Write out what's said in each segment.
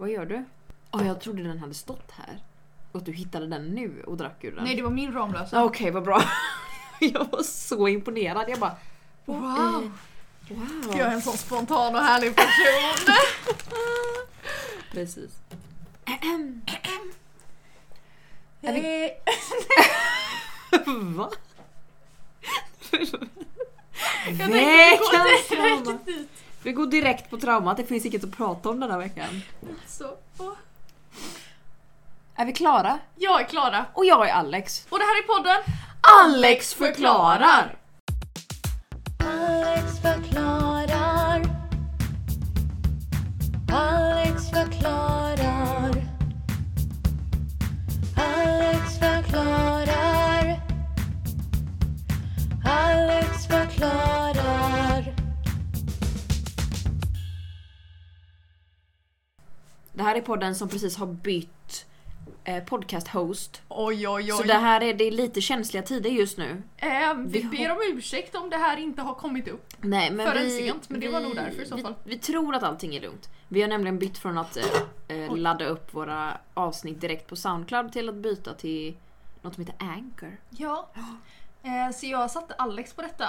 Vad gör du? Oh, jag trodde den hade stått här. Och du hittade den nu och drack ur den. Nej, det var min Ramlösa. Okej, vad bra. Jag var så imponerad. Jag bara, wow. Jag är en sån spontan och härlig person. Precis. Är vi... Va? Vi går direkt på traumat. Det finns inget att prata om den här veckan. Så. Är vi klara? Jag är Klara. Och jag är Alex. Och det här är podden Alex förklarar. Alex förklarar. Alex förklarar. Alex förklarar. Alex förklarar. Det här är podden som precis har bytt podcast-host. Oj. Så det här är, det är lite känsliga tider just nu. Vi ber om ursäkt om det här inte har kommit upp. Nej, men förrän sent, men det var nog därför i så fall. Vi tror att allting är lugnt. Vi har nämligen bytt från att ladda upp våra avsnitt direkt på SoundCloud till att byta till något som heter Anchor. Ja. Så jag satte Alex på detta.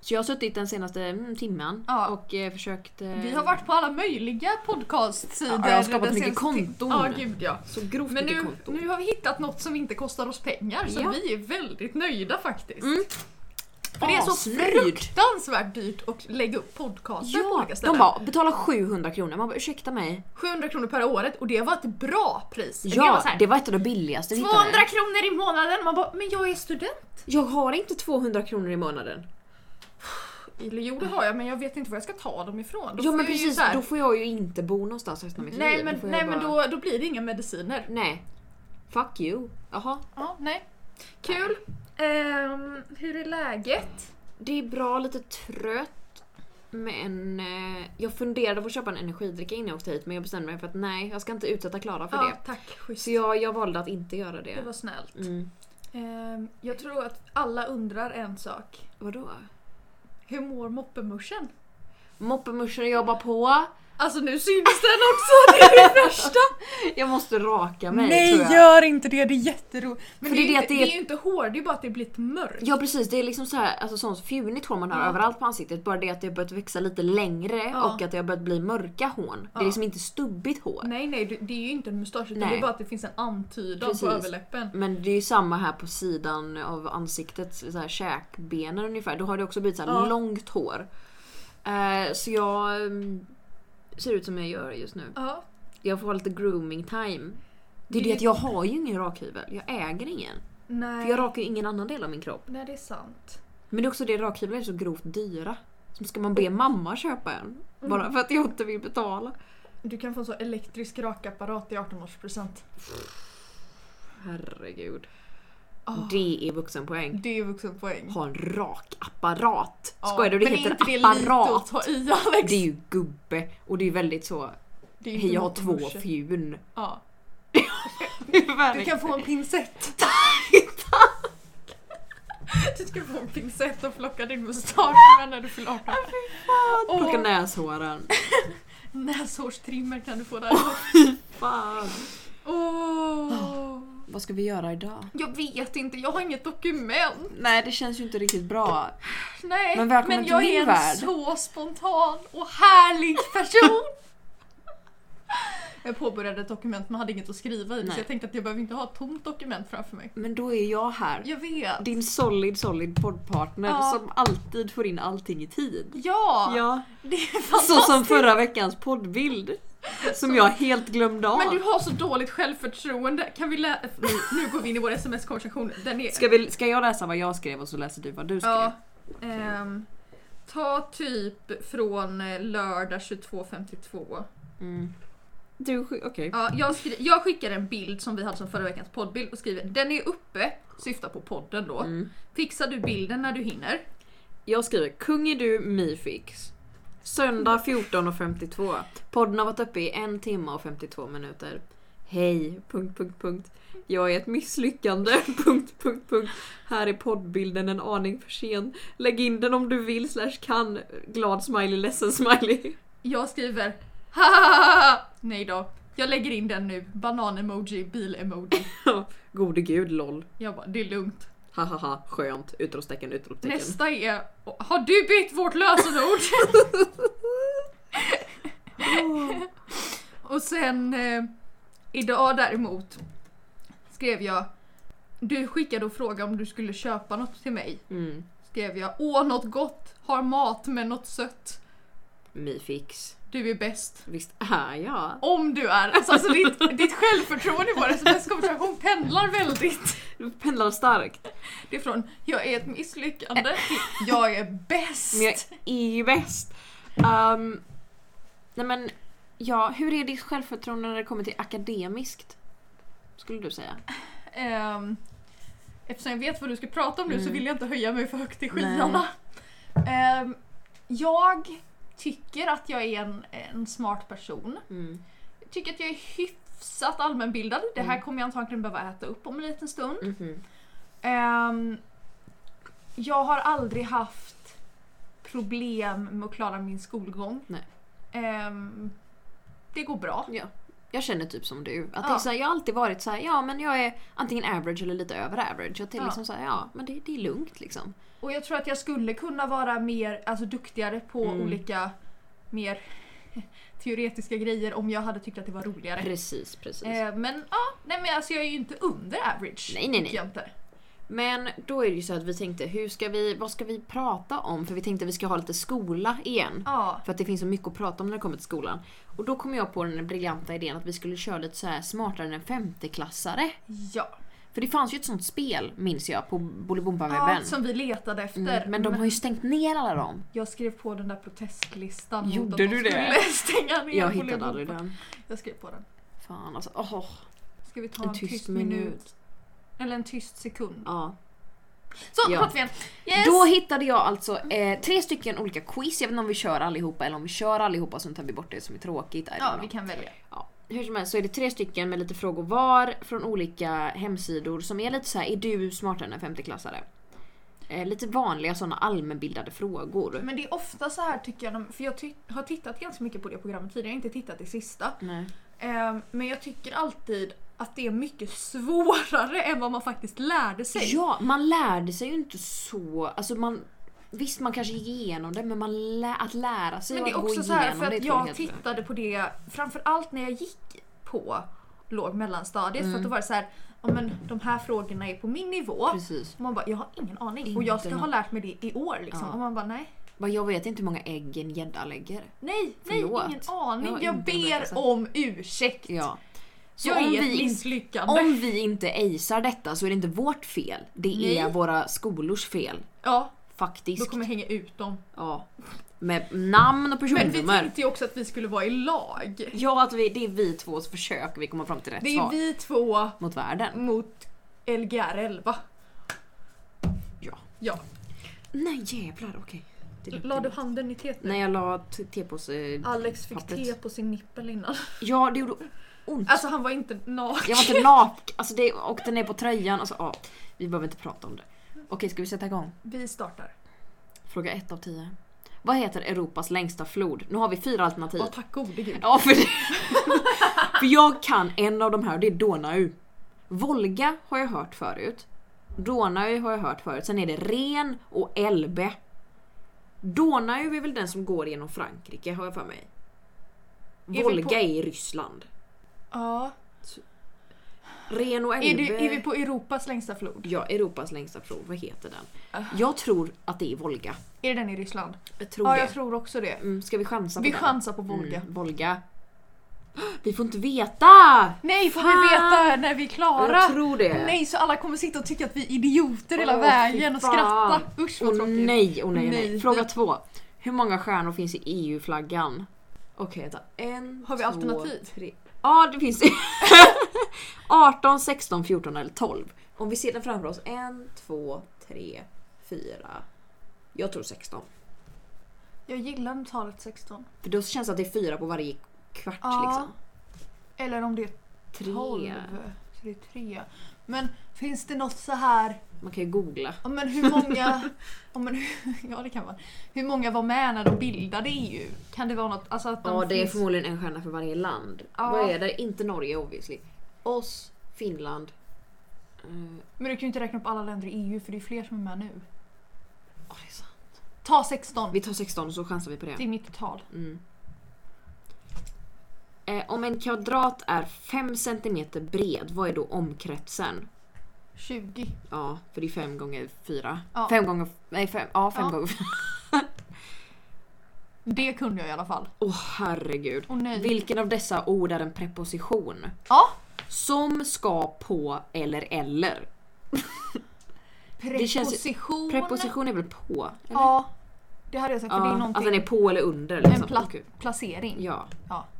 Så jag har suttit den senaste timmen och försökt... Vi har varit på alla möjliga podcast-sidor. Ja, jag har skapat mycket konton. Ja. Så grovt men mycket konton. Nu har vi hittat något som inte kostar oss pengar. Så vi är väldigt nöjda faktiskt. För det är så fruktansvärt dyrt att lägga upp podcaster på olika ställen. De bara, betala 700 kronor. Man bara, ursäkta mig. 700 kronor per året, och det var ett bra pris. Ja, det var ett av det billigaste. 200 kronor i månaden. Man bara, men jag är student. Jag har inte 200 kronor i månaden. Jo, det har jag, men jag vet inte var jag ska ta dem ifrån. Då men precis, då får jag ju inte bo någonstans efter mitt liv. Men då blir det inga mediciner. Nej. Fuck you. Jaha. Ja, nej. Kul. Hur är läget? Det är bra, lite trött. Men jag funderade på att köpa en energidricka innan jag åkte hit. Men jag bestämde mig för att nej, jag ska inte utsätta Klara för det. Tack, just. Så jag valde att inte göra det. Det var snällt. Jag tror att alla undrar en sak. Vadå? Hur mår moppemuschen? Moppemuschen jobbar på. Alltså nu syns den också, det är det värsta. Jag måste raka mig. Nej, tror jag. Gör inte det, det är jätteroligt. Men för det är ju inte hår, det är bara att det blir lite mörkt. Ja precis, det är liksom så här, alltså sånt fjunigt hår man har överallt på ansiktet. Bara det att det har börjat växa lite längre och att det har börjat bli mörka hån. Det är liksom inte stubbigt hår. Nej, det är ju inte en mustasch, utan det är bara att det finns en antydan på överläppen. Men det är ju samma här på sidan av ansiktet, så här käkbenen ungefär. Då har det också blivit så här långt hår. Så jag... ser ut som jag gör just nu. Ja. Jag får ha lite grooming time. Det är det att jag har ju ingen rakhyvel. Jag äger ingen. Nej. För jag rakar ju ingen annan del av min kropp. Nej, det är sant. Men det är också det, rakhyveln är så grovt dyra. Så ska man be mamma köpa en. Bara för att jag inte vill betala. Du kan få så elektrisk rakapparat i 18-årspresent. Herregud. Det är vuxenpoäng. Ha en rakapparat. Skojar du? Det heter apparat. Det är lite att ta i, Alex. Det är ju gubbe. Och det är väldigt så. Hej, jag har 2 fjun. Ja. Du kan få en pinsett. Tack. Du ska få en pinsett och plocka din mustasch när du fyller 18. Plocka näshåren. Näshårstrimmer kan du få där. Fan. Vad ska vi göra idag? Jag vet inte, jag har inget dokument. Nej, det känns ju inte riktigt bra. Nej, men jag är en så spontan och härlig person. Jag påbörjade ett dokument men hade inget att skriva i. Så jag tänkte att jag behöver inte ha ett tomt dokument framför mig. Men då är jag här. Jag vet. Din solid poddpartner som alltid får in allting i tid. Ja. Det är fantastiskt. Så som förra veckans poddbild. Som jag helt glömde av. Men du har så dåligt självförtroende. Kan vi nu går vi in i vår sms-konversation. Ska jag läsa vad jag skrev och så läser du vad du skrev? Ta typ från lördag 22.52. Okej. Ja, jag skickar en bild som vi hade som förra veckans poddbild och skriver: den är uppe, syftar på podden då. Fixar du bilden när du hinner? Jag skriver: kung är du, mi fix. Söndag 14.52. Podden har varit uppe i 1 timme och 52 minuter. Hej, .. Jag är ett misslyckande, ... Här är poddbilden en aning för sen. Lägg in den om du vill /kan. Glad smiley, ledsen smiley. Jag skriver: ha. Nej då. Jag lägger in den nu. Banan-emoji, bil-emoji. Gode gud, lol. Jag bara, det är lugnt. Hahaha, skönt. Utropstecken, utropstecken. Nästa är, har du bytt vårt lösenord? Oh. Och sen, idag däremot, skrev jag, du skickade och frågade om du skulle köpa något till mig. Mm. Skrev jag, åh något gott, har mat med något sött. Myfix. Du är bäst. Visst är jag. Om du är. Alltså ditt självförtroende i vår sms-konversation pendlar väldigt. Du pendlar starkt. Det är från, jag är ett misslyckande. Jag är bäst. Men jag är bäst. Nej men, ja, hur är ditt självförtroende när det kommer till akademiskt? Skulle du säga. Eftersom jag vet vad du ska prata om nu så vill jag inte höja mig för högt i skyarna. Jag tycker att jag är en smart person. Jag tycker att jag är hyfsat allmänbildad. Det här kommer jag antagligen behöva äta upp om en liten stund. Jag har aldrig haft problem med att klara min skolgång. Nej. Det går bra. Ja. Jag känner typ som du. Att det är så här, jag har alltid varit så här, ja men jag är antingen average eller lite över average. Jag är liksom så här, ja men det är lugnt liksom. Och jag tror att jag skulle kunna vara mer, alltså duktigare på olika mer teoretiska grejer om jag hade tyckt att det var roligare. Precis. Men ja, nej men alltså jag är ju inte under average. Nej. Jag inte. Men då är det ju så att vi tänkte, vad ska vi prata om? För vi tänkte att vi ska ha lite skola igen. Ja. För att det finns så mycket att prata om när det kommer till skolan. Och då kom jag på den briljanta idén att vi skulle köra lite så här smartare än en femteklassare. Ja. För det fanns ju ett sånt spel, minns jag, på Bollibomba-webben. Ja, som vi letade efter. Men de har ju stängt ner alla dem. Jag skrev på den där protestlistan. Gjorde du det? Stänga ner. Jag hittade aldrig den. Jag skrev på den. Fan alltså, ska vi ta en tyst minut? Eller en tyst sekund. Ja. Så, pratar vi igen. Yes. Då hittade jag alltså 3 stycken olika quiz. Jag vet inte om vi kör allihopa eller om vi kör allihopa så tar vi bort det som är tråkigt. Ja, vi kan välja. Ja. Hur som helst så är det 3 stycken med lite frågor var från olika hemsidor som är lite så här, är du smartare än en femteklassare? Lite vanliga sådana allmänbildade frågor. Men det är ofta så här tycker jag, för jag har tittat ganska mycket på det programmet tidigare, jag har inte tittat det sista. Nej. Men jag tycker alltid att det är mycket svårare än vad man faktiskt lärde sig. Ja, man lärde sig ju inte så. Alltså visst, man kanske gick igenom det, men att lära sig men det är att också så här, för att jag tittade på det framförallt när jag gick på låg mellanstadiet. För att då var det så här, men de här frågorna är på min nivå. Precis. Och man bara, jag har ingen aning. Inte och jag ska ha lärt mig det i år liksom. Ja. Och man bara, nej. Jag vet inte hur många ägg en gädda lägger. Nej, ingen aning. Jag ber om ursäkt. Ja. Så jag är ett misslyckande. Om vi inte ejsar detta så är det inte vårt fel. Det är våra skolors fel. Ja. Faktiskt. Då kommer jag hänga ut dem. Ja. Med namn och personnummer. Men vi tänkte ju också att vi skulle vara i lag. Ja, att det är vi tvås försök. Vi kommer fram till rätt svar. Det är vi två. Mot världen. Mot LGR 11. Ja. Nej, jävlar, okej. La du handen i teet? Nej, jag la te på sig. Alex fick te på sin nippel innan. Ja, det gjorde ont. Alltså han var inte naken. Jag var inte naken. Alltså det åkte ner på tröjan. Alltså, vi behöver inte prata om det. Okej, ska vi sätta igång? Vi startar. Fråga 1 av 10. Vad heter Europas längsta flod? Nu har vi 4 alternativ. Åh, tack gode gud. Ja, för, för jag kan en av de här. Det är Donau. Volga har jag hört förut. Donau har jag hört förut. Sen är det Ren och Elbe. Donau är väl den som går genom Frankrike, har jag för mig. Volga är i Ryssland. Ja. Ren och Elbe. Är vi på Europas längsta flod? Ja, Europas längsta flod. Vad heter den? Jag tror att det är Volga. Är det den i Ryssland? Jag tror det. Ja, jag tror också det. Ska vi chansa på den? Vi chansar på Volga. Volga. Vi får inte veta! Nej, får vi veta när vi är klara? Jag tror det. Nej, så alla kommer sitta och tycka att vi är idioter hela vägen och skratta. Usch, vad tråkigt. Nej. Fråga 2. Hur många stjärnor finns i EU-flaggan? Okej, har vi alternativ? 3. Ja, det finns 18, 16, 14 eller 12. Om vi ser den framför oss. 1, 2, 3, 4. Jag tror 16. Jag gillar talet 16. För då känns det att det är 4 på varje kvart liksom. Eller om det är 3. Eritrea. Men finns det något så här... Man kan ju googla. Ja, men hur många... ja, det kan vara. Hur många var med när de bildade EU? Kan det vara något... Alltså att de det är förmodligen en stjärna för varje land. Ja. Vad är det? Inte Norge, obviously. Oss, Finland. Men du kan ju inte räkna upp alla länder i EU, för det är fler som är med nu. Ja, det är sant. Ta 16. Vi tar 16, så chansar vi på det. Det är mitt tal. Mm. Om en kvadrat är 5 cm bred, vad är då omkretsen? 20. Ja, för det är 5 gånger 4. Ja. 5 gånger 4. Det kunde jag i alla fall. Åh, herregud. Vilken av dessa ord är en preposition? Ja. Som, ska, på eller. Preposition. Preposition är väl på? Eller? Ja. Det hade jag sagt, för det är någonting. Alltså den är på eller under. Liksom. En placering. Ja,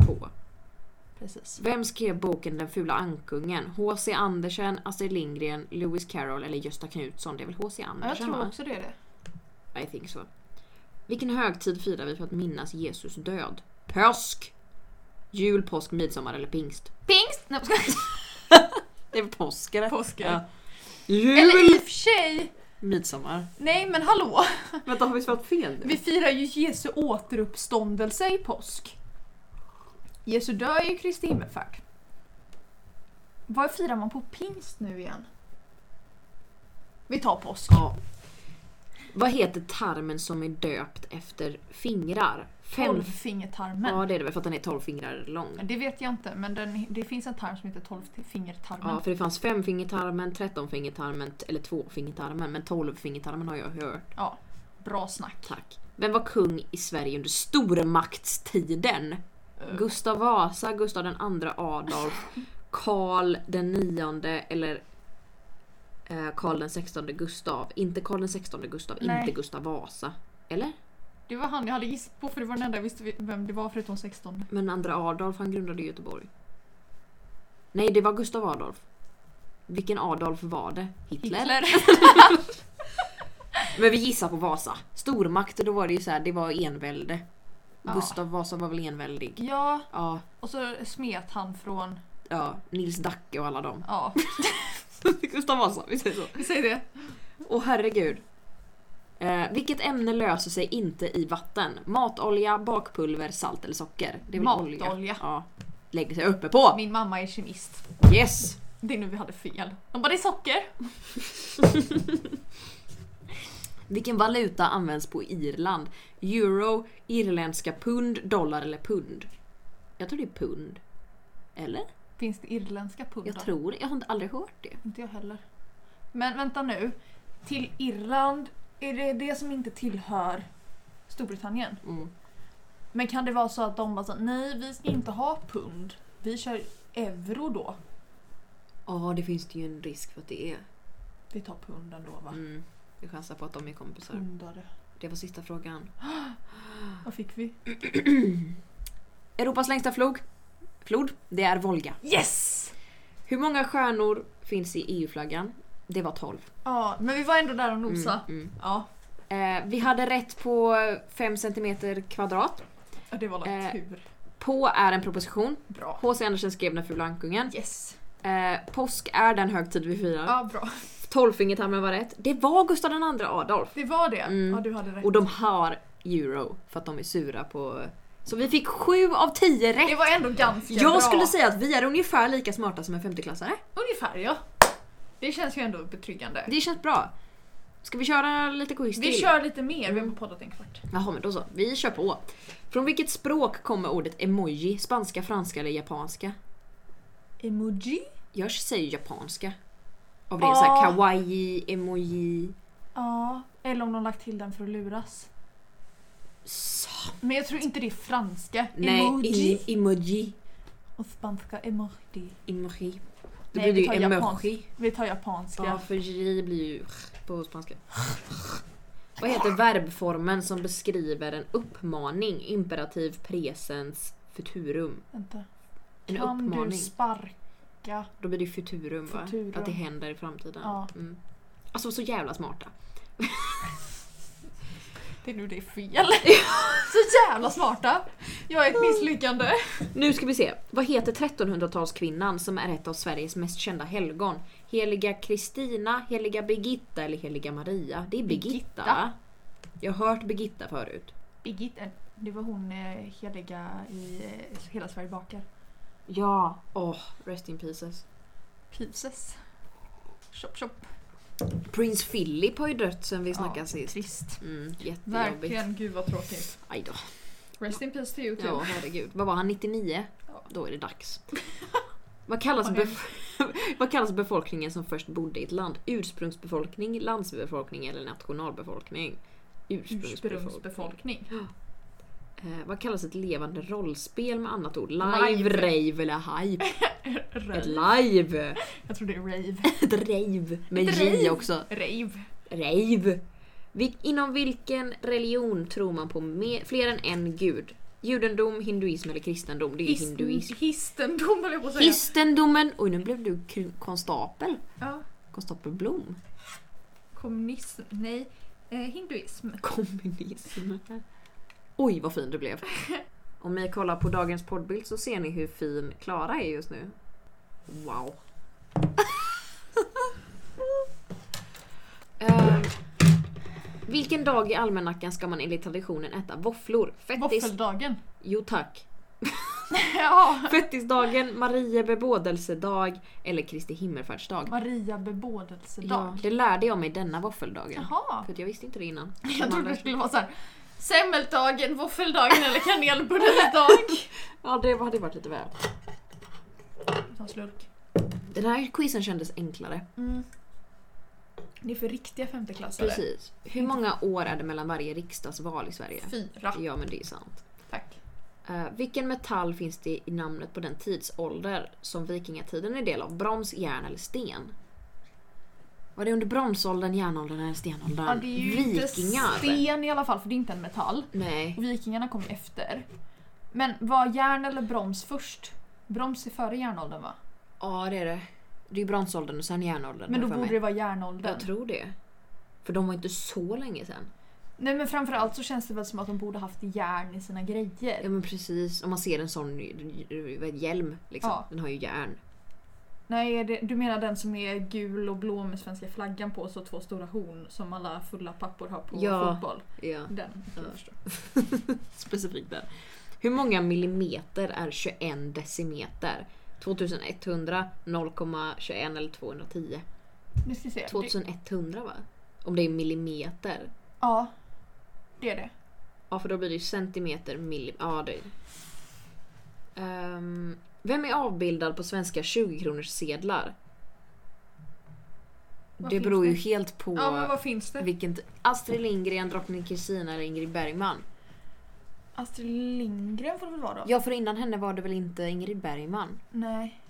på. Precis. Vem skrev boken Den fula ankungen? H.C. Andersen, Astrid Lindgren, Lewis Carroll eller Gösta Knutsson? Det är väl H.C. Andersen? Jag tror också det är det. I think so. Vilken högtid firar vi för att minnas Jesus död? Påsk! Jul, påsk, midsommar eller pingst? Pingst? Nej, det är påskare. Påskare. Ja. Jul! Eller i och för sig... Midsommar. Nej, men hallå. Vänta, har vi svarat fel nu? Vi firar ju Jesu återuppståndelse i påsk. Jesu död är ju Kristi himmelfärd. Vad firar man på pingst nu igen? Vi tar påsk. Ja. Vad heter tarmen som är döpt efter fingrar? 12-fingertarmen. Ja, det är det väl, för att den är 12 fingrar lång. Det vet jag inte, men det finns en tarm som heter 12-fingertarmen. Ja, för det fanns 5-fingertarmen, 13-fingertarmen eller 2-fingertarmen, men 12-fingertarmen har jag hört. Ja, bra snack. Tack. Vem var kung i Sverige under stormaktstiden? Gustav Vasa, Gustav II Adolf, Karl den 9:e eller Karl den 16:e Gustav. Inte Karl den 16:e Gustav, nej. Inte Gustav Vasa. Eller? Det var han jag hade gissat på, för det var den enda jag visste vem det var förutom 16. Men andra Adolf, han grundade Göteborg. Nej, det var Gustav Adolf. Vilken Adolf var det? Hitler. Men vi gissar på Vasa. Stormakter, då var det ju så här, det var envälde. Ja. Gustav Vasa var väl enväldig. Ja. Och så smet han från... Ja, Nils Dacke och alla dem. Ja. Gustav Vasa, vi säger så. Vi säger det. Åh, herregud. Vilket ämne löser sig inte i vatten? Matolja, bakpulver, salt eller socker? Det är väl matolja. Ja. Lägger sig uppe på. Min mamma är kemist. Yes! Det är nu vi hade fel. De bara, det är socker. Vilken valuta används på Irland? Euro, irländska pund, dollar eller pund? Jag tror det är pund. Eller? Finns det irländska pund? Jag har aldrig hört det. Inte jag heller. Men vänta nu. Till Irland... Är det det som inte tillhör Storbritannien? Mm. Men kan det vara så att de bara så, nej, vi ska inte ha pund. Vi kör euro då. Ja, det finns det ju en risk för att det är. Vi tar punden då, va? Mm. Vi chansar på att de är kompisar. Pundare. Det var sista frågan. Vad fick vi? Europas längsta flod, det är Volga. Yes! Hur många stjärnor finns i EU-flaggan? Det var 12. Ja, men vi var ändå där och nosa. Ja. Vi hade rätt på 5 cm kvadrat. Det var tur. På är en proposition. Bra. H.C. Andersen skrev Den fula ankungen. Yes. Påsk är den högtid vi firar. Ja, bra. 12-fingertarmen var rätt. Det var Gustav II Adolf. Det var det. Mm. Ja, du hade rätt. Och de har euro för att de är sura på... Så vi fick 7 av 10 rätt. Det var ändå ganska bra. Jag skulle säga att vi är ungefär lika smarta som en 50-klassare. Ungefär, ja. Det känns ju ändå betryggande. Det känns bra. Ska vi köra lite quiz till? Vi kör lite mer. Vi har poddat en kvart. Jaha, men då så. Vi kör på. Från vilket språk kommer ordet emoji? Spanska, franska eller japanska? Emoji? Jag säger japanska. Av det så här kawaii, emoji. Ja, eller om de lagt till den för att luras. Så. Men jag tror inte det är franska. Nej, emoji. Emoji. Och spanska, emoji. Emoji. Nej, vi tar japanska. Ja, för j blir ju på spanska. Vad heter verbformen som beskriver en uppmaning? Imperativ, presens, futurum. Vänta. En kan uppmaning. Du sparka? Då blir det futurum, va? Att det händer i framtiden. Ja. Mm. Alltså, så jävla smarta. Det är nu det är fel. Så jävla smarta. Jag är ett misslyckande. Nu ska vi se. Vad heter 1300-talskvinnan som är ett av Sveriges mest kända helgon? Heliga Kristina, Heliga Birgitta eller Heliga Maria? Det är Birgitta. Jag har hört Birgitta förut. Birgitta, det var hon heliga i Hela Sverige bakar. Ja, rest in pieces. Pieces. Chop, chop. Prins Philip har ju dött sen vi snackade sist. Trist. Verkligen, gud vad tråkigt. Aj då. Rest in peace till YouTube. Ja, herregud. Vad var han, 99? Ja. Då är det dags. Vad kallas befolkningen som först bodde i ett land? Ursprungsbefolkning, landsbefolkning eller nationalbefolkning? Ursprungsbefolkning. Vad kallas ett levande rollspel med annat ord? Live, rave eller hype? Ett live. Jag tror det är rave. Ett rave. Med ett J rave. Också. Rave. Inom vilken religion tror man på fler än en gud? Judendom, hinduism eller kristendom? Det är hinduism. Histendom höll jag på att säga. Histendomen. Oj, nu blev du konstapel. Ja. Konstapel Blom. Kommunism. Nej. Hinduism. Kommunism. Oj, vad fin du blev. Om ni kollar på dagens poddbild så ser ni hur fin Klara är just nu. Wow. Vilken dag i almanackan ska man enligt traditionen äta våfflor? Våffeldagen. Jo tack. Fettisdagen, Maria bebådelsedag eller Kristi himmelfärdsdag. Maria bebådelsedag. Ja, det lärde jag mig denna våffeldagen. Jaha. För jag visste inte det innan. Jag trodde det skulle vara så här. Semmeldagen, våffeldagen eller kanelbulledag. Ja, det hade varit lite väl. Ta slurk. Den här quizen kändes enklare. Mm. Det är för riktiga femteklassare. Precis. Hur många år är det mellan varje riksdagsval i Sverige? 4. Ja, men det är sant. Tack. Vilken metall finns det i namnet på den tidsålder som vikingatiden är del av? Brons, järn eller sten? Var det under bronsåldern, järnåldern eller stenåldern? Ja, det är ju vikingar. Sten i alla fall, för det är inte en metall. Nej. Och vikingarna kom efter. Men var järn eller brons först? Brons är före järnåldern, va? Ja, det är det. Det är bronsåldern och sen järnåldern. Men då borde det vara järnåldern. Jag tror det. För de var inte så länge sedan. Nej, men framförallt så känns det väl som att de borde haft järn i sina grejer. Ja, men precis. Om man ser en sån hjälm, liksom. Ja. Den har ju järn. Nej, du menar den som är gul och blå med svenska flaggan på, så 2 stora horn som alla fulla pappor har på fotboll. Ja. Den. Ja. Specifikt den. Hur många millimeter är 21 decimeter? 2100, 0,21 eller 210? Nu ska vi se. 2100, va? Om det är millimeter. Ja, det är det. Ja, för då blir det ju centimeter, millimeter. Ja, det är det. Vem är avbildad på svenska 20-kronors sedlar? Det beror ju helt på... Ja, men vad finns det? Vilken Astrid Lindgren, drottning Kristina eller Ingrid Bergman? Astrid Lindgren får det väl vara då? Ja, för innan henne var det väl inte Ingrid Bergman? Nej.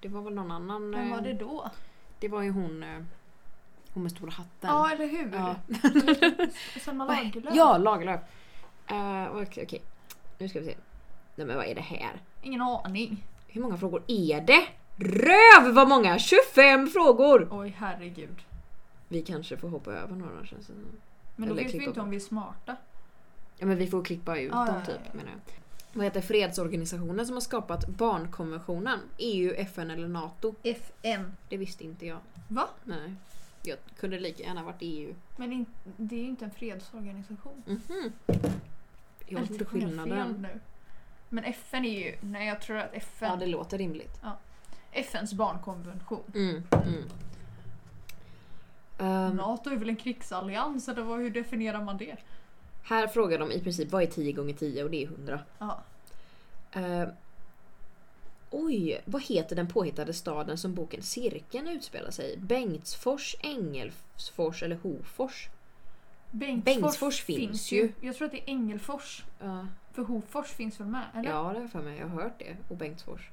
Det var väl någon annan... Vem var det då? Det var ju hon med stora hatten. Ja, eller hur? Ja. Selma Lagerlöf. Ja, Lagerlöf. Okej. Nu ska vi se. Nej, men vad är det här? Ingen aning. Hur många frågor är det? Röv, vad många? 25 frågor! Oj, herregud. Vi kanske får hoppa över några, känns det. Men då vet vi inte om vi är smarta. Ja, men vi får klippa ut dem, typ, menar jag. Vad heter fredsorganisationen som har skapat barnkonventionen? EU, FN eller NATO? FN. Det visste inte jag. Va? Nej. Jag kunde lika gärna varit EU. Men det är ju inte en fredsorganisation. Mhm. Jag har inte skillnaden. Men FN är ju... Nej, jag tror att FN... Ja, det låter rimligt. Ja. FNs barnkonvention. NATO är väl en krigsallians, eller hur definierar man det? Här frågar de i princip, vad är 10 gånger 10? Och det är 100. Oj, vad heter den påhittade staden som boken Cirkeln utspelar sig i? Bengtsfors, Ängelfors eller Hofors? Bengtsfors finns ju. Jag tror att det är Ängelfors. För Hofors finns väl med, eller? Ja, det är för mig. Jag har hört det. Och Bengtsfors.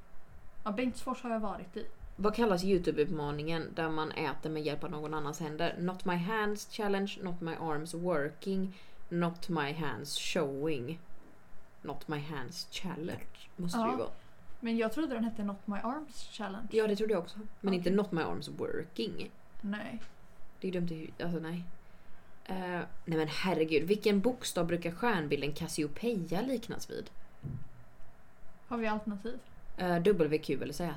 Ja, Bengtsfors har jag varit i. Vad kallas YouTube-utmaningen där man äter med hjälp av någon annans händer? Not my hands challenge, not my arms working, not my hands showing. Not my hands challenge måste det ju vara. Men jag trodde den hette not my arms challenge. Ja, det trodde jag också. Men inte not my arms working. Nej. Det är dumt. Alltså, nej. Nej men herregud, vilken bokstav brukar stjärnbilden Cassiopeia liknas vid? Har vi alternativ? WQ eller Z?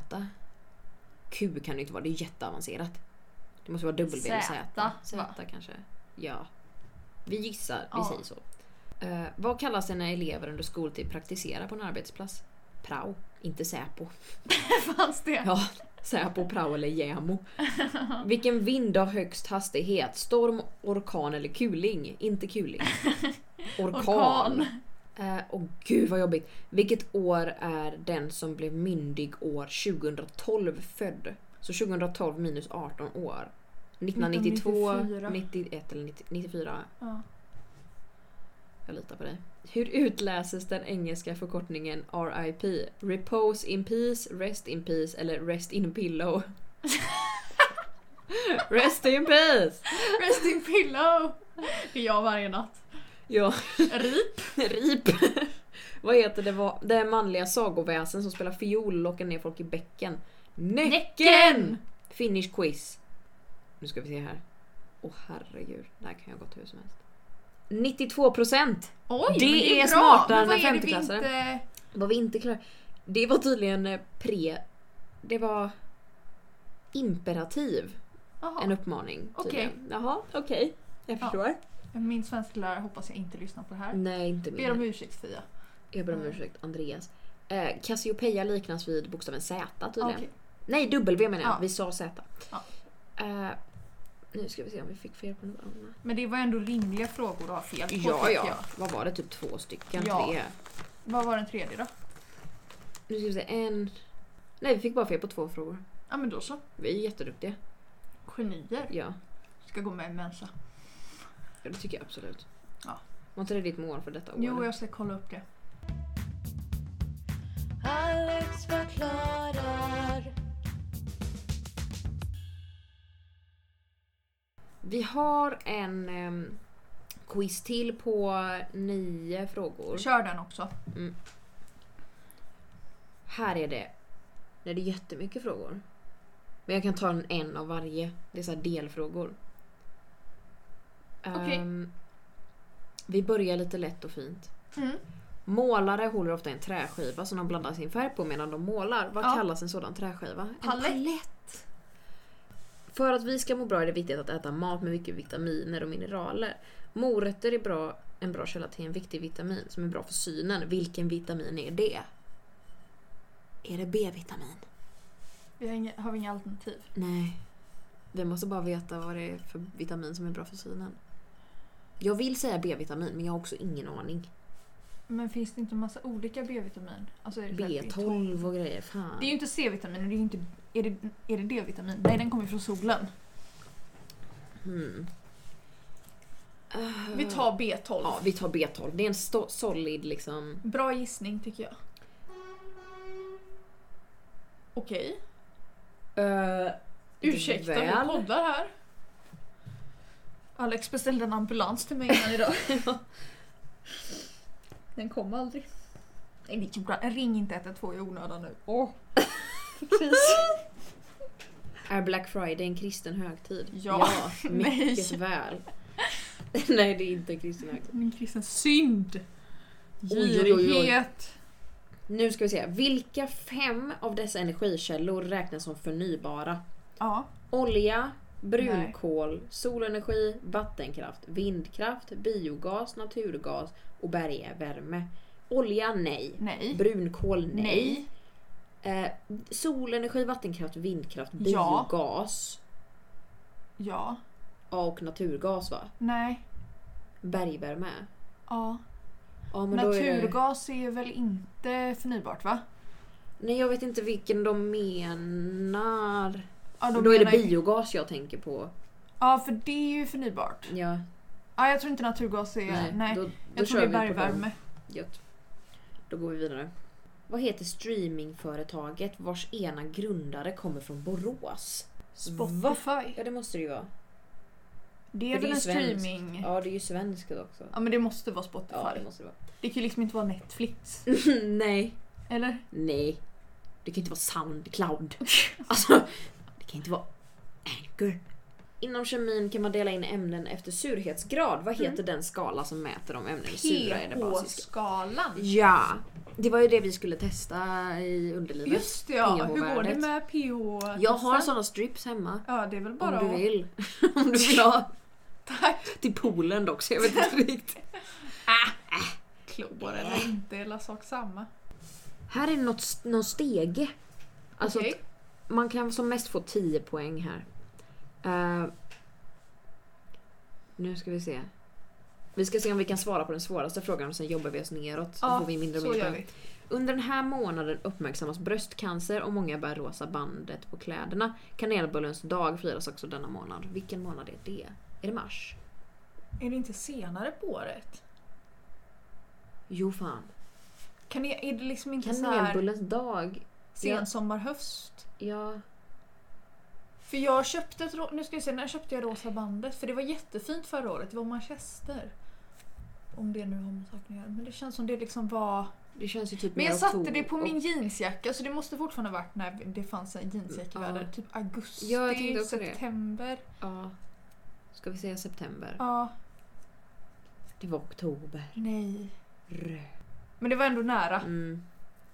Q kan det inte vara, det är jätteavancerat. Det måste vara W eller Z. Z kanske. Ja. Vi gissar, vi säger så. Vad kallas det när elever under skoltid praktiserar på en arbetsplats? Prao, inte säpo. Fanns det? Ja, säpo, prao eller jämo. Vilken vind har högst hastighet? Storm, orkan eller kuling? Inte kuling. Orkan. Gud vad jobbigt. Vilket år är den som blev myndig år 2012 född? Så 2012 minus 18 år. 1992, 91 eller 94. Ja. Jag litar på dig. Hur utläses den engelska förkortningen RIP? Repose in peace, rest in peace eller rest in pillow? Rest in peace! Rest in pillow! Det är jag varje natt. Ja. RIP! RIP! Vad heter det manliga sagoväsen som spelar fiol och lockar ner folk i bäcken? Näcken! Finish quiz. Nu ska vi se här. Herregud. Det här kan jag gått hur som helst. 92%. Oj, det är smartare än 50-klassare. Var vi inte klara? Det var tydligen det var imperativ. Aha. En uppmaning. Okej. Jaha, okej. Jag förstår. Ja. Min svenska lärare hoppas jag inte lyssnar på det här. Nej, inte min. Ber om ursäkt, Fia. Jag ber om ursäkt, Andreas. Cassiopeia liknas vid bokstaven Z tydligen. Okay. Nej, W menar jag. Ja. Vi sa Z. Ja. Nu ska vi se om vi fick fel på något annat. Men det var ändå rimliga frågor att ha fel på. Ja. Vad var det? Typ 2 stycken? Ja. 3. Vad var den tredje då? Nu ska vi se. Nej, vi fick bara fel på 2 frågor. Ja, men då så. Vi är jätteduktiga. Genier. Ja. Ska gå med i Mensa. Ja, det tycker jag absolut. Ja. Var inte det ditt mål för detta år? Jo, jag ska kolla upp det. Alex förklarar. Vi har en quiz till på 9 frågor. Kör den också. Mm. Här är det. Det är jättemycket frågor. Men jag kan ta en av varje. Det är så här delfrågor. Okej. Vi börjar lite lätt och fint. Mm. Målare håller ofta en träskiva som de blandar sin färg på medan de målar. Vad kallas en sådan träskiva? Palett. En palett. För att vi ska må bra är det viktigt att äta mat med mycket vitaminer och mineraler. Morötter är en bra källa till en viktig vitamin som är bra för synen. Vilken vitamin är det? Är det B-vitamin? Har vi inga alternativ? Nej. Vi måste bara veta vad det är för vitamin som är bra för synen. Jag vill säga B-vitamin, men jag har också ingen aning. Men finns det inte en massa olika B-vitamin? Alltså är det B12 och grejer, fan. Det är ju inte C-vitamin, det är ju inte... Är det D-vitamin? Nej, den kommer från solen. Vi tar B12. Ja, vi tar B12. Det är en solid liksom... Bra gissning tycker jag. Okej. Ursäkta, vi poddar här. Alex beställde en ambulans till mig innan idag. Den kommer aldrig. Ring inte 112 i onödan nu. Precis. Är Black Friday en kristen högtid? Ja, mycket väl. Nej, det är inte en kristen högtid. En kristen synd. Girighet. Nu ska vi se. Vilka 5 av dessa energikällor räknas som förnybara? Ja. Olja, brunkol, solenergi, vattenkraft, vindkraft, biogas, naturgas och bergvärme. Olja, nej. Brunkol, nej. Solenergi, vattenkraft, vindkraft, biogas. Ja. Och naturgas, va? Nej. Bergvärme. Ja. Men naturgas är väl inte förnybart, va? Nej, jag vet inte vilken de menar. Ja, då är det biogas jag tänker på. Ja, för det är ju förnybart. Ja. Ja, jag tror inte naturgas är... Nej. Då jag tror det är bergvärme. Gött. Då går vi vidare. Vad heter streamingföretaget vars ena grundare kommer från Borås? Spotify. Ja, det måste det ju vara. Det är väl en streaming... Ja, det är ju svenskt också. Ja, men det måste vara Spotify. Ja, det måste det vara. Det kan ju liksom inte vara Netflix. Nej. Eller? Nej. Det kan inte vara SoundCloud. Alltså, det kan inte vara Anchor. Inom kemin kan man dela in ämnen efter surhetsgrad. Vad heter den skala som mäter om ämnen är sura eller basiska? pH-skalan. Ja, det var ju det vi skulle testa i underlivet. Just det, ja. Hur går det med pH? Jag har sådana strips hemma. Ja, det är väl bara om du vill. Om du vill ha. Tack. Till poolen dock, så jag vet inte riktigt. Klor eller inte, hela sak samma. Här är någon stege. Alltså, okay. Man kan som mest få 10 poäng här. Nu ska vi se. Vi ska se om vi kan svara på den svåraste frågan och sen jobbar vi oss neråt. Ja, får vi mindre och mindre. Under den här månaden uppmärksammas bröstcancer och många bär rosa bandet på kläderna. Kanelbullens dag firas också denna månad. Vilken månad är det? Är det mars? Är det inte senare på året? Jo fan. Är det liksom inte så här kanelbullens dag? Sensommar, höst? Ja. För jag köpte nu ska jag se, när köpte jag rosa bandet? För det var jättefint förra året. Det var Manchester. Om det nu har med saken att göra. Men det känns som det liksom var... Det känns ju typ men jag satte det på min jeansjacka. Så det måste fortfarande ha varit när det fanns en jeansjacka i världen. Typ augusti, jag september. Ja. Ska vi säga september? Ja. Det var oktober. Nej. Men det var ändå nära. Mm.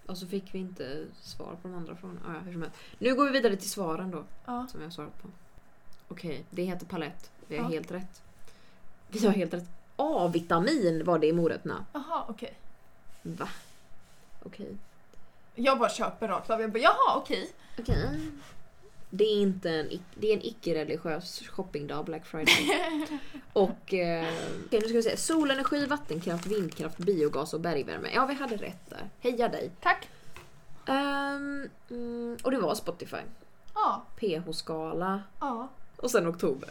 Och så fick vi inte svar på de andra frågorna. Ah, ja, hur som helst. Nu går vi vidare till svaren då. Ja. Som jag har svarat på. Okej, det heter palett. Vi har helt rätt. Vi har helt rätt. A-vitamin var det i morötterna. Jaha, okej. Okay. Va? Okej. Okay. Jag bara köper rakt av. Jag bara, jaha, okej. Okay. Okej. Okay. Det är inte det är en icke-religiös shoppingdag, Black Friday. Och nu ska vi se, solenergi, vattenkraft, vindkraft, biogas och bergvärme. Ja, vi hade rätt där. Heja dig. Tack. Och det var Spotify. Ja. pH-skala. Ja. Och sen oktober.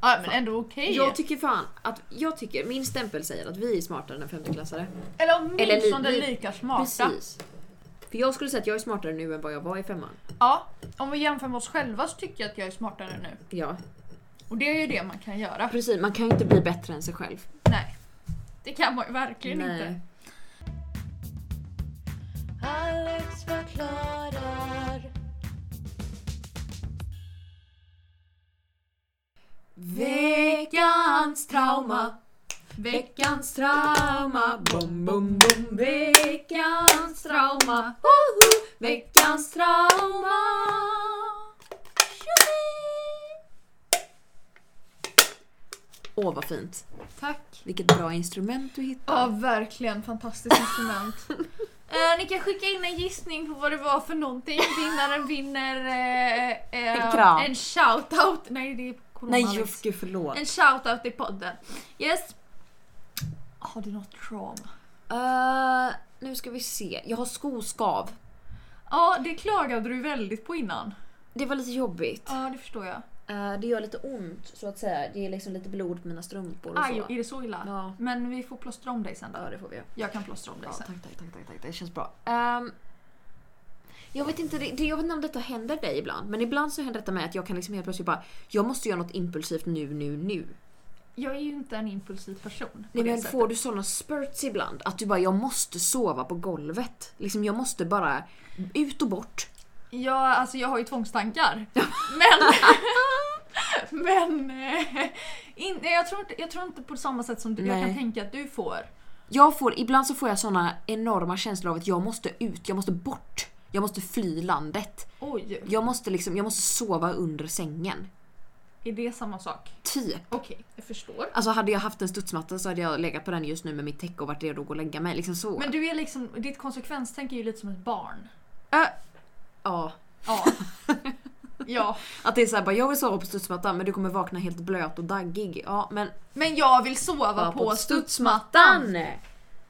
Ja, men ändå okej. Okay. Jag tycker fan att min stämpel säger att vi är smartare än femteklassare. Eller åtminstone lika smarta. Precis. För jag skulle säga att jag är smartare nu än vad jag var i femman. Ja, om vi jämför med oss själva så tycker jag att jag är smartare nu. Ja. Och det är ju det man kan göra. Precis, man kan ju inte bli bättre än sig själv. Nej, det kan man ju verkligen inte. Alex förklarar. Veckans trauma. Veckans trauma, bom bom bom. Veckans trauma, woho. Veckans trauma. Åh, vad fint. Tack. Vilket bra instrument du hittade. Ja, verkligen fantastiskt instrument. Ni kan skicka in en gissning på vad det var för någonting. Vinnaren vinner en shoutout. Nej, det är corona. Nej, just gud, förlåt. En shoutout i podden. Yes. Har du något trauma? Nu ska vi se. Jag har skoskav. Ja, det klagade du väldigt på innan. Det var lite jobbigt. Ja, det förstår jag. Det gör lite ont, så att säga. Det är liksom lite blod på mina strumpor och så. Är det så illa? Ja. Men vi får plåstra om dig sen då. Ja, det får vi. Jag kan plåstra om dig sen. Tack. Det känns bra. Jag vet inte om detta händer dig ibland. Men ibland så händer detta med att jag kan liksom helt plötsligt bara... Jag måste göra något impulsivt nu. Jag är ju inte en impulsiv person. Nej, men får du sådana spurts ibland? Att du bara, jag måste sova på golvet. Liksom, jag måste bara ut och bort. Ja, alltså jag har ju tvångstankar. Men jag tror inte på samma sätt som jag kan tänka att du får. Ibland så får jag sådana enorma känslor av att jag måste ut, jag måste bort. Jag måste fly landet. Oj. Jag måste sova under sängen. Är det samma sak? Typ. Okej, jag förstår. Alltså hade jag haft en studsmatta så hade jag legat på den just nu med mitt täcke och varit redo att gå och lägga mig. Liksom så. Men du är liksom, ditt konsekvenstänk är ju lite som ett barn. Ja. Att det är så här, bara, jag vill sova på studsmattan men du kommer vakna helt blöt och daggig. Ja, men jag vill sova på studsmattan!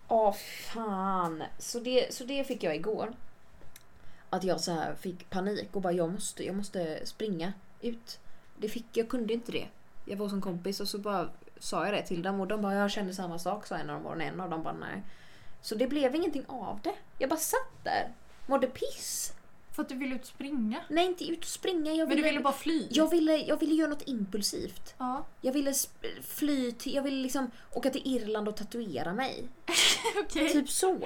Åh, fan. Så det fick jag igår. Att jag så här fick panik och bara, jag måste springa ut. Jag kunde inte det. Jag var som kompis och så bara sa jag det till dem och de bara, jag kände samma sak, sa en av dem bara nej. Så det blev ingenting av det. Jag bara satt där, mådde piss. För att du ville ut springa? Nej, inte ut springa. Men du ville bara fly? Jag ville göra något impulsivt. Ja. Jag ville fly, jag ville liksom åka till Irland och tatuera mig. Okej. Typ så.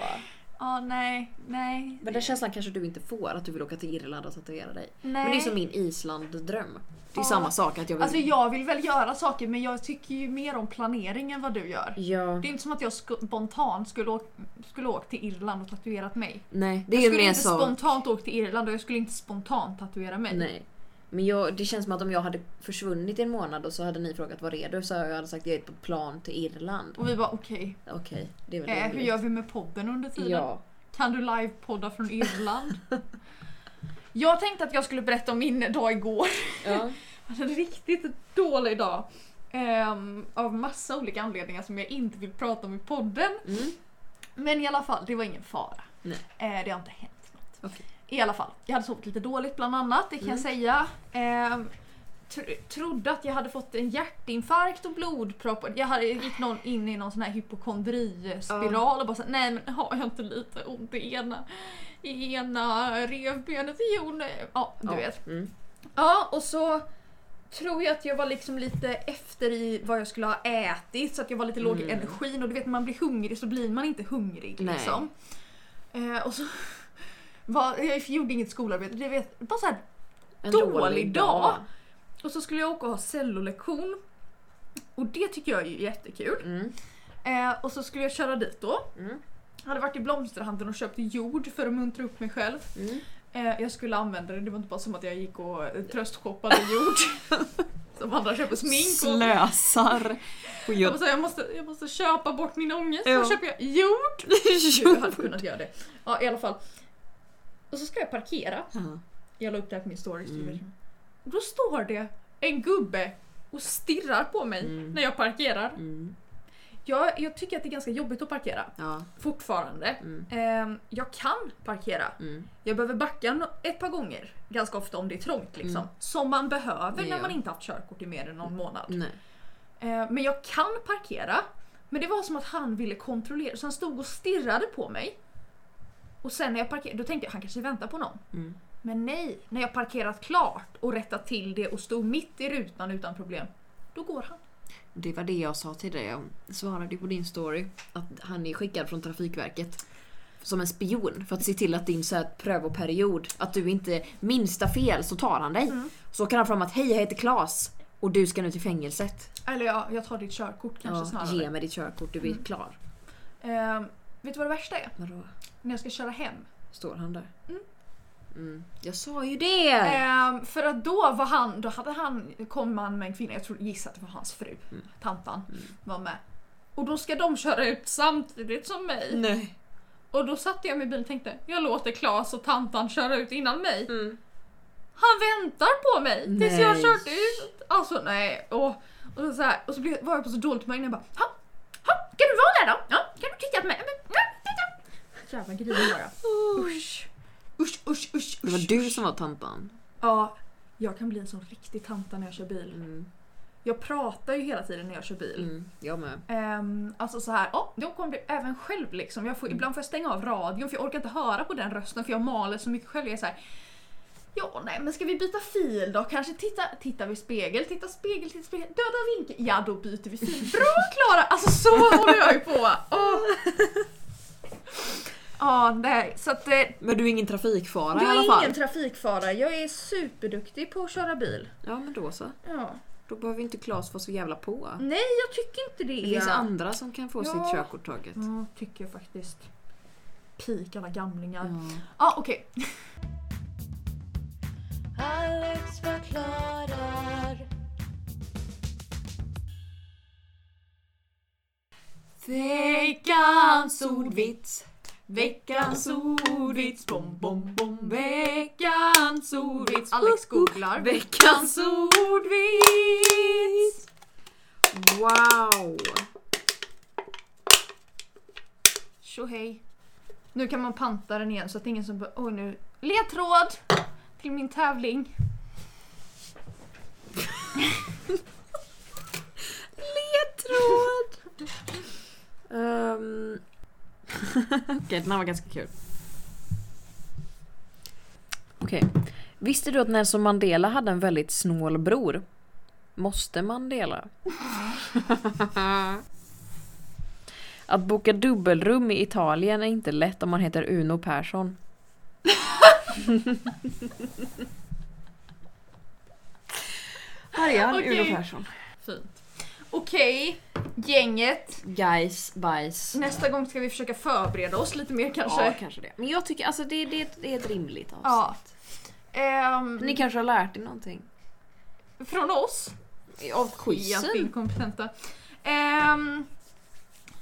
Nej. Men den känslan kanske du inte får, att du vill åka till Irland och tatuera dig. Nej. Men det är som min Island-dröm. Det är samma sak att jag vill... Alltså jag vill väl göra saker, men jag tycker ju mer om planering än vad du gör. Ja. Det är inte som att jag spontant skulle åka till Irland och tatuerat mig. Nej, det är ju mer så. Jag skulle inte spontant åka till Irland och jag skulle inte spontant tatuera mig. Nej. Men det känns som att om jag hade försvunnit i en månad och så hade ni frågat vad är du, så hade jag sagt jag är på plan till Irland. Och vi var okej. Det är väl hur gör vi med podden under tiden? Ja. Kan du livepodda från Irland? Jag tänkte att jag skulle berätta om min dag igår. Ja. En riktigt dålig dag. Av massa olika anledningar som jag inte vill prata om i podden. Mm. Men i alla fall, det var ingen fara. Nej. Det har inte hänt något. Okay. I alla fall, jag hade sovit lite dåligt bland annat, det kan jag säga. Trodde att jag hade fått en hjärtinfarkt och blodpropp. Jag gick in i någon sån här hypokondrispiral och bara så, nej men har jag inte lite ont i ena revbenet i Jon? Ja, du vet. Mm. Ja, och så tror jag att jag var liksom lite efter i vad jag skulle ha ätit, så att jag var lite låg i energin, och du vet när man blir hungrig så blir man inte hungrig liksom. Och så... jag gjorde inget skolarbete, det vet, bara så här en dålig dag. Och så skulle jag åka och ha cellolektion, och det tycker jag är ju jättekul. Och så skulle jag köra dit då. Jag hade varit i blomsterhandeln och köpt jord för att muntra upp mig själv. Jag skulle använda det var inte bara som att jag gick och tröstshoppade jord som andra köper smink och slösar. Och jag måste köpa bort min ångest, så köper jag jord. Jag hade kunnat göra det. Ja, i alla fall. Och så ska jag parkera. Jag la upp det här på min story. Då står det en gubbe och stirrar på mig när jag parkerar. Jag tycker att det är ganska jobbigt att parkera. Fortfarande. Jag kan parkera. Jag behöver backa ett par gånger. Ganska ofta om det är trångt liksom. Som man behöver när man inte haft körkort i mer än någon månad. Men jag kan parkera. Men det var som att han ville kontrollera. Så han stod och stirrade på mig. Och sen när jag parkerade, då tänkte jag, han kanske väntar på någon. Men nej, när jag parkerat klart och rättat till det och stod mitt i rutan utan problem, då går han. Det var det jag sa till dig. Jag svarade på din story att han är skickad från Trafikverket som en spion för att se till att din så här prövoperiod, att du inte minsta fel, så tar han dig. Så kan han fram att, hej jag heter Claes och du ska nu till fängelset. Eller jag tar ditt körkort kanske snarare. Ge mig ditt körkort, du är klar. Vet du vad det värsta är? Vadå? När jag ska köra hem. Står han där? Jag sa ju det! För att då kom han med en kvinna. Jag tror gissat att det var hans fru. Tantan var med. Och då ska de köra ut samtidigt som mig. Nej. Och då satte jag mig i bilen och tänkte, jag låter Claes och tantan köra ut innan mig. Han väntar på mig tills jag har kört ut. Alltså nej. Och så var jag på så dåligt humör. Jag bara, kan du vara där då? Ja, kan du titta på mig? Jävla grejer bara. Usch. Det var du som var tantan. Ja, jag kan bli en sån riktig tanta när jag kör bil. Jag pratar ju hela tiden när jag kör bil. Jag med. Alltså så här, då kommer det även själv liksom. Ibland får jag stänga av radion för jag orkar inte höra på den rösten för jag maler så mycket själv. Jag är så här, men ska vi byta fil då? Kanske titta vid spegel, titta spegel, döda vinkel. Ja, då byter vi fil. Bra, Klara! Alltså så håller jag ju på. Nej. Så att, men du är ingen trafikfara i alla fall. Jag är ingen trafikfara. Jag är superduktig på att köra bil. Ja, men då så. Ja. Då behöver inte Claes vara så jävla på. Nej, jag tycker inte det. Det finns andra som kan få sitt körkort taget. Ja, tycker jag faktiskt. Pik alla gamlingar. Okej. Alex förklarar. Veckans ordvits. Bom, bom, bom. Veckans ordvits. Alex googlar. Veckans ordvits. Wow. Så hej. Nu kan man panta den igen så att ingen som... nu. Ledtråd till min tävling. Ledtråd. Okej, den här var ganska kul. Okej. Visste du att Nelson Mandela hade en väldigt snål bror? Måste Mandela? Att boka dubbelrum i Italien är inte lätt om man heter Uno Persson. Här är han, okay. Uno Persson. Fint. Okej, gänget. Guys, bajs. Nästa gång ska vi försöka förbereda oss lite mer kanske. Ja, kanske det. Men jag tycker alltså det är ett rimligt avsnitt. Ja. Ni kanske har lärt er någonting. Från oss? Av quizen.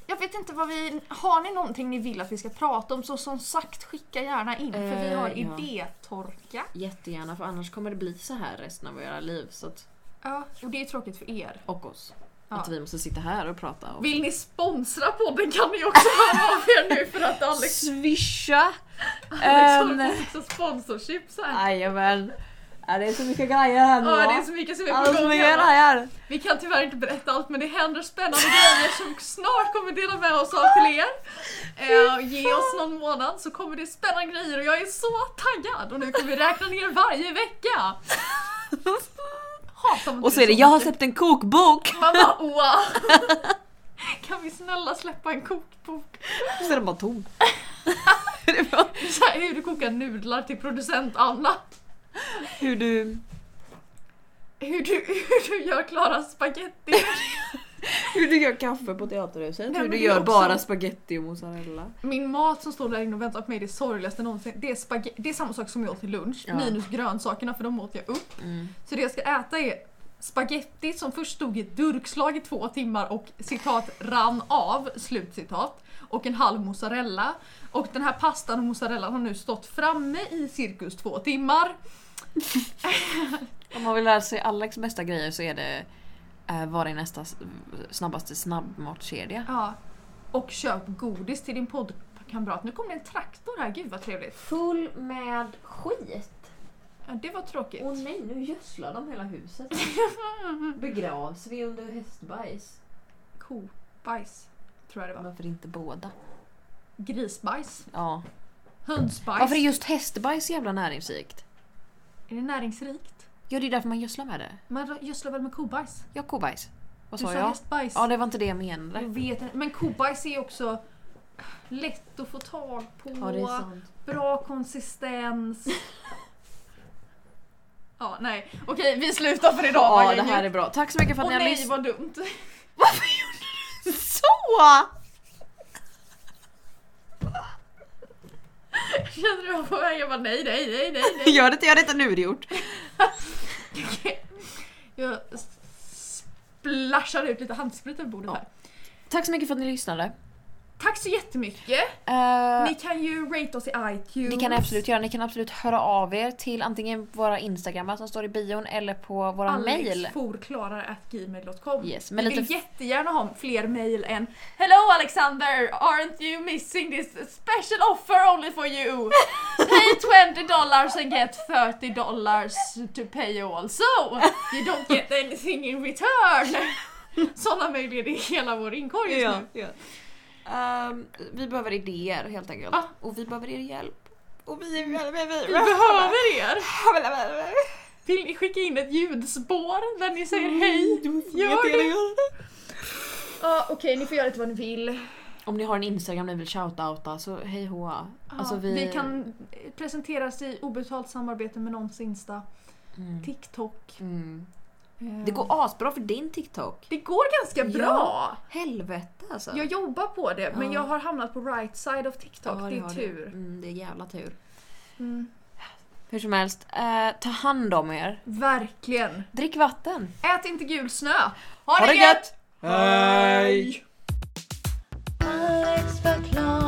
Jag vet inte vad vi... Har ni någonting ni vill att vi ska prata om, så som sagt, skicka gärna in. För vi har idétorka. Jättegärna, för annars kommer det bli så här resten av våra liv. Så att... Ja, och det är tråkigt för er. Och oss. Ja. Att vi måste sitta här och prata. Och... Vill ni sponsra podden kan ni också höra av er nu, för att Alex... Swisha! Alex har också sponsorship så här. Jajamän. Ja, det är så mycket grejer här nu. Ja, det är så mycket som är på gång här. Vi kan tyvärr inte berätta allt, men det händer spännande grejer som snart kommer dela med oss av till er. Ge oss någon månad så kommer det spännande grejer och jag är så taggad. Och nu kommer vi räkna ner varje vecka. Och så är det, jag har släppt en kokbok. Mamma, wow. Kan vi snälla släppa en kokbok? Så är den bara tom. Så här, hur du kokar nudlar till producent Anna. Hur du gör Klara spaghetti. Hur du gör kaffe på teaterhuset. Nej, hur du gör bara spaghetti och mozzarella. Min mat som står där inne och väntar på mig, det är sorgligaste någonsin. Det är samma sak som jag åt till lunch. Ja. Minus grönsakerna, för de åt jag upp. Mm. Så det jag ska äta är spaghetti som först stod i ett durkslag i 2 timmar och citat rann av, slutcitat. Och en halv mozzarella. Och den här pastan och mozzarellan har nu stått framme i cirkus 2 timmar. Om man vill lära sig Alex bästa grejer så är det var är nästa snabbaste snabbmatskedja. Ja. Och köp godis till din poddkamrat. Nu kommer det en traktor här, gud vad trevligt. Full med skit. Ja, det var tråkigt. Åh nej, nu gödslar de hela huset. Begravs vi under hästbajs? Kobajs, tror jag det var. Varför inte båda? Grisbajs? Ja. Hönsbajs? Varför är just hästbajs jävla näringsrikt? Är det näringsrikt? Ja, det är därför man gödslar med det. Man gödslar väl med kobajs? Ja, kobajs. Vad sa jag? Du sa hästbajs. Ja, det var inte det jag menade. Jag vet inte. Men kobajs är också lätt att få tag på. Ja, det är sant. Bra konsistens. Ja, nej. Okej, vi slutar för idag. Ja, det här är bra. Tack så mycket för att ni har lyssnat. Åh nej, vad dumt. Varför gjorde du så? Känner du på väg? Jag bara, nej. Gör det inte, nu är det gjort. Jag splashar ut lite handsprit över bordet här. Tack så mycket för att ni lyssnade. Tack så jättemycket. Ni kan ju rate oss i iTunes. Ni kan absolut göra. Ni kan absolut höra av er till antingen våra Instagram som står i bion eller på våra mejl. alexforklarare@gmail.com. Yes, men vi vill jättegärna ha fler mejl än Hello Alexander, aren't you missing this special offer only for you? Pay $20 and get $30 to pay also. You don't get anything in return. Sådana mejl är det hela vår inkorg just nu. Yeah. Vi behöver idéer helt enkelt. Och vi behöver er hjälp. Och vi behöver er. Vill ni skicka in ett ljudspår där ni säger hej? Gör det. Okej, ni får göra lite vad ni vill. Om ni har en Instagram ni vill shoutouta, så hej hoa. Alltså, vi kan presenteras i obetalt samarbete med någons Insta. TikTok. Det går asbra för din TikTok. Det går ganska bra. Ja, helvete alltså. Jag jobbar på det, men jag har hamnat på right side of TikTok. Ja, det är tur. Det. Det är jävla tur. Hur som helst, ta hand om er. Verkligen. Drick vatten. Ät inte gul snö. Ha det gött. Hej. Alex förklarar.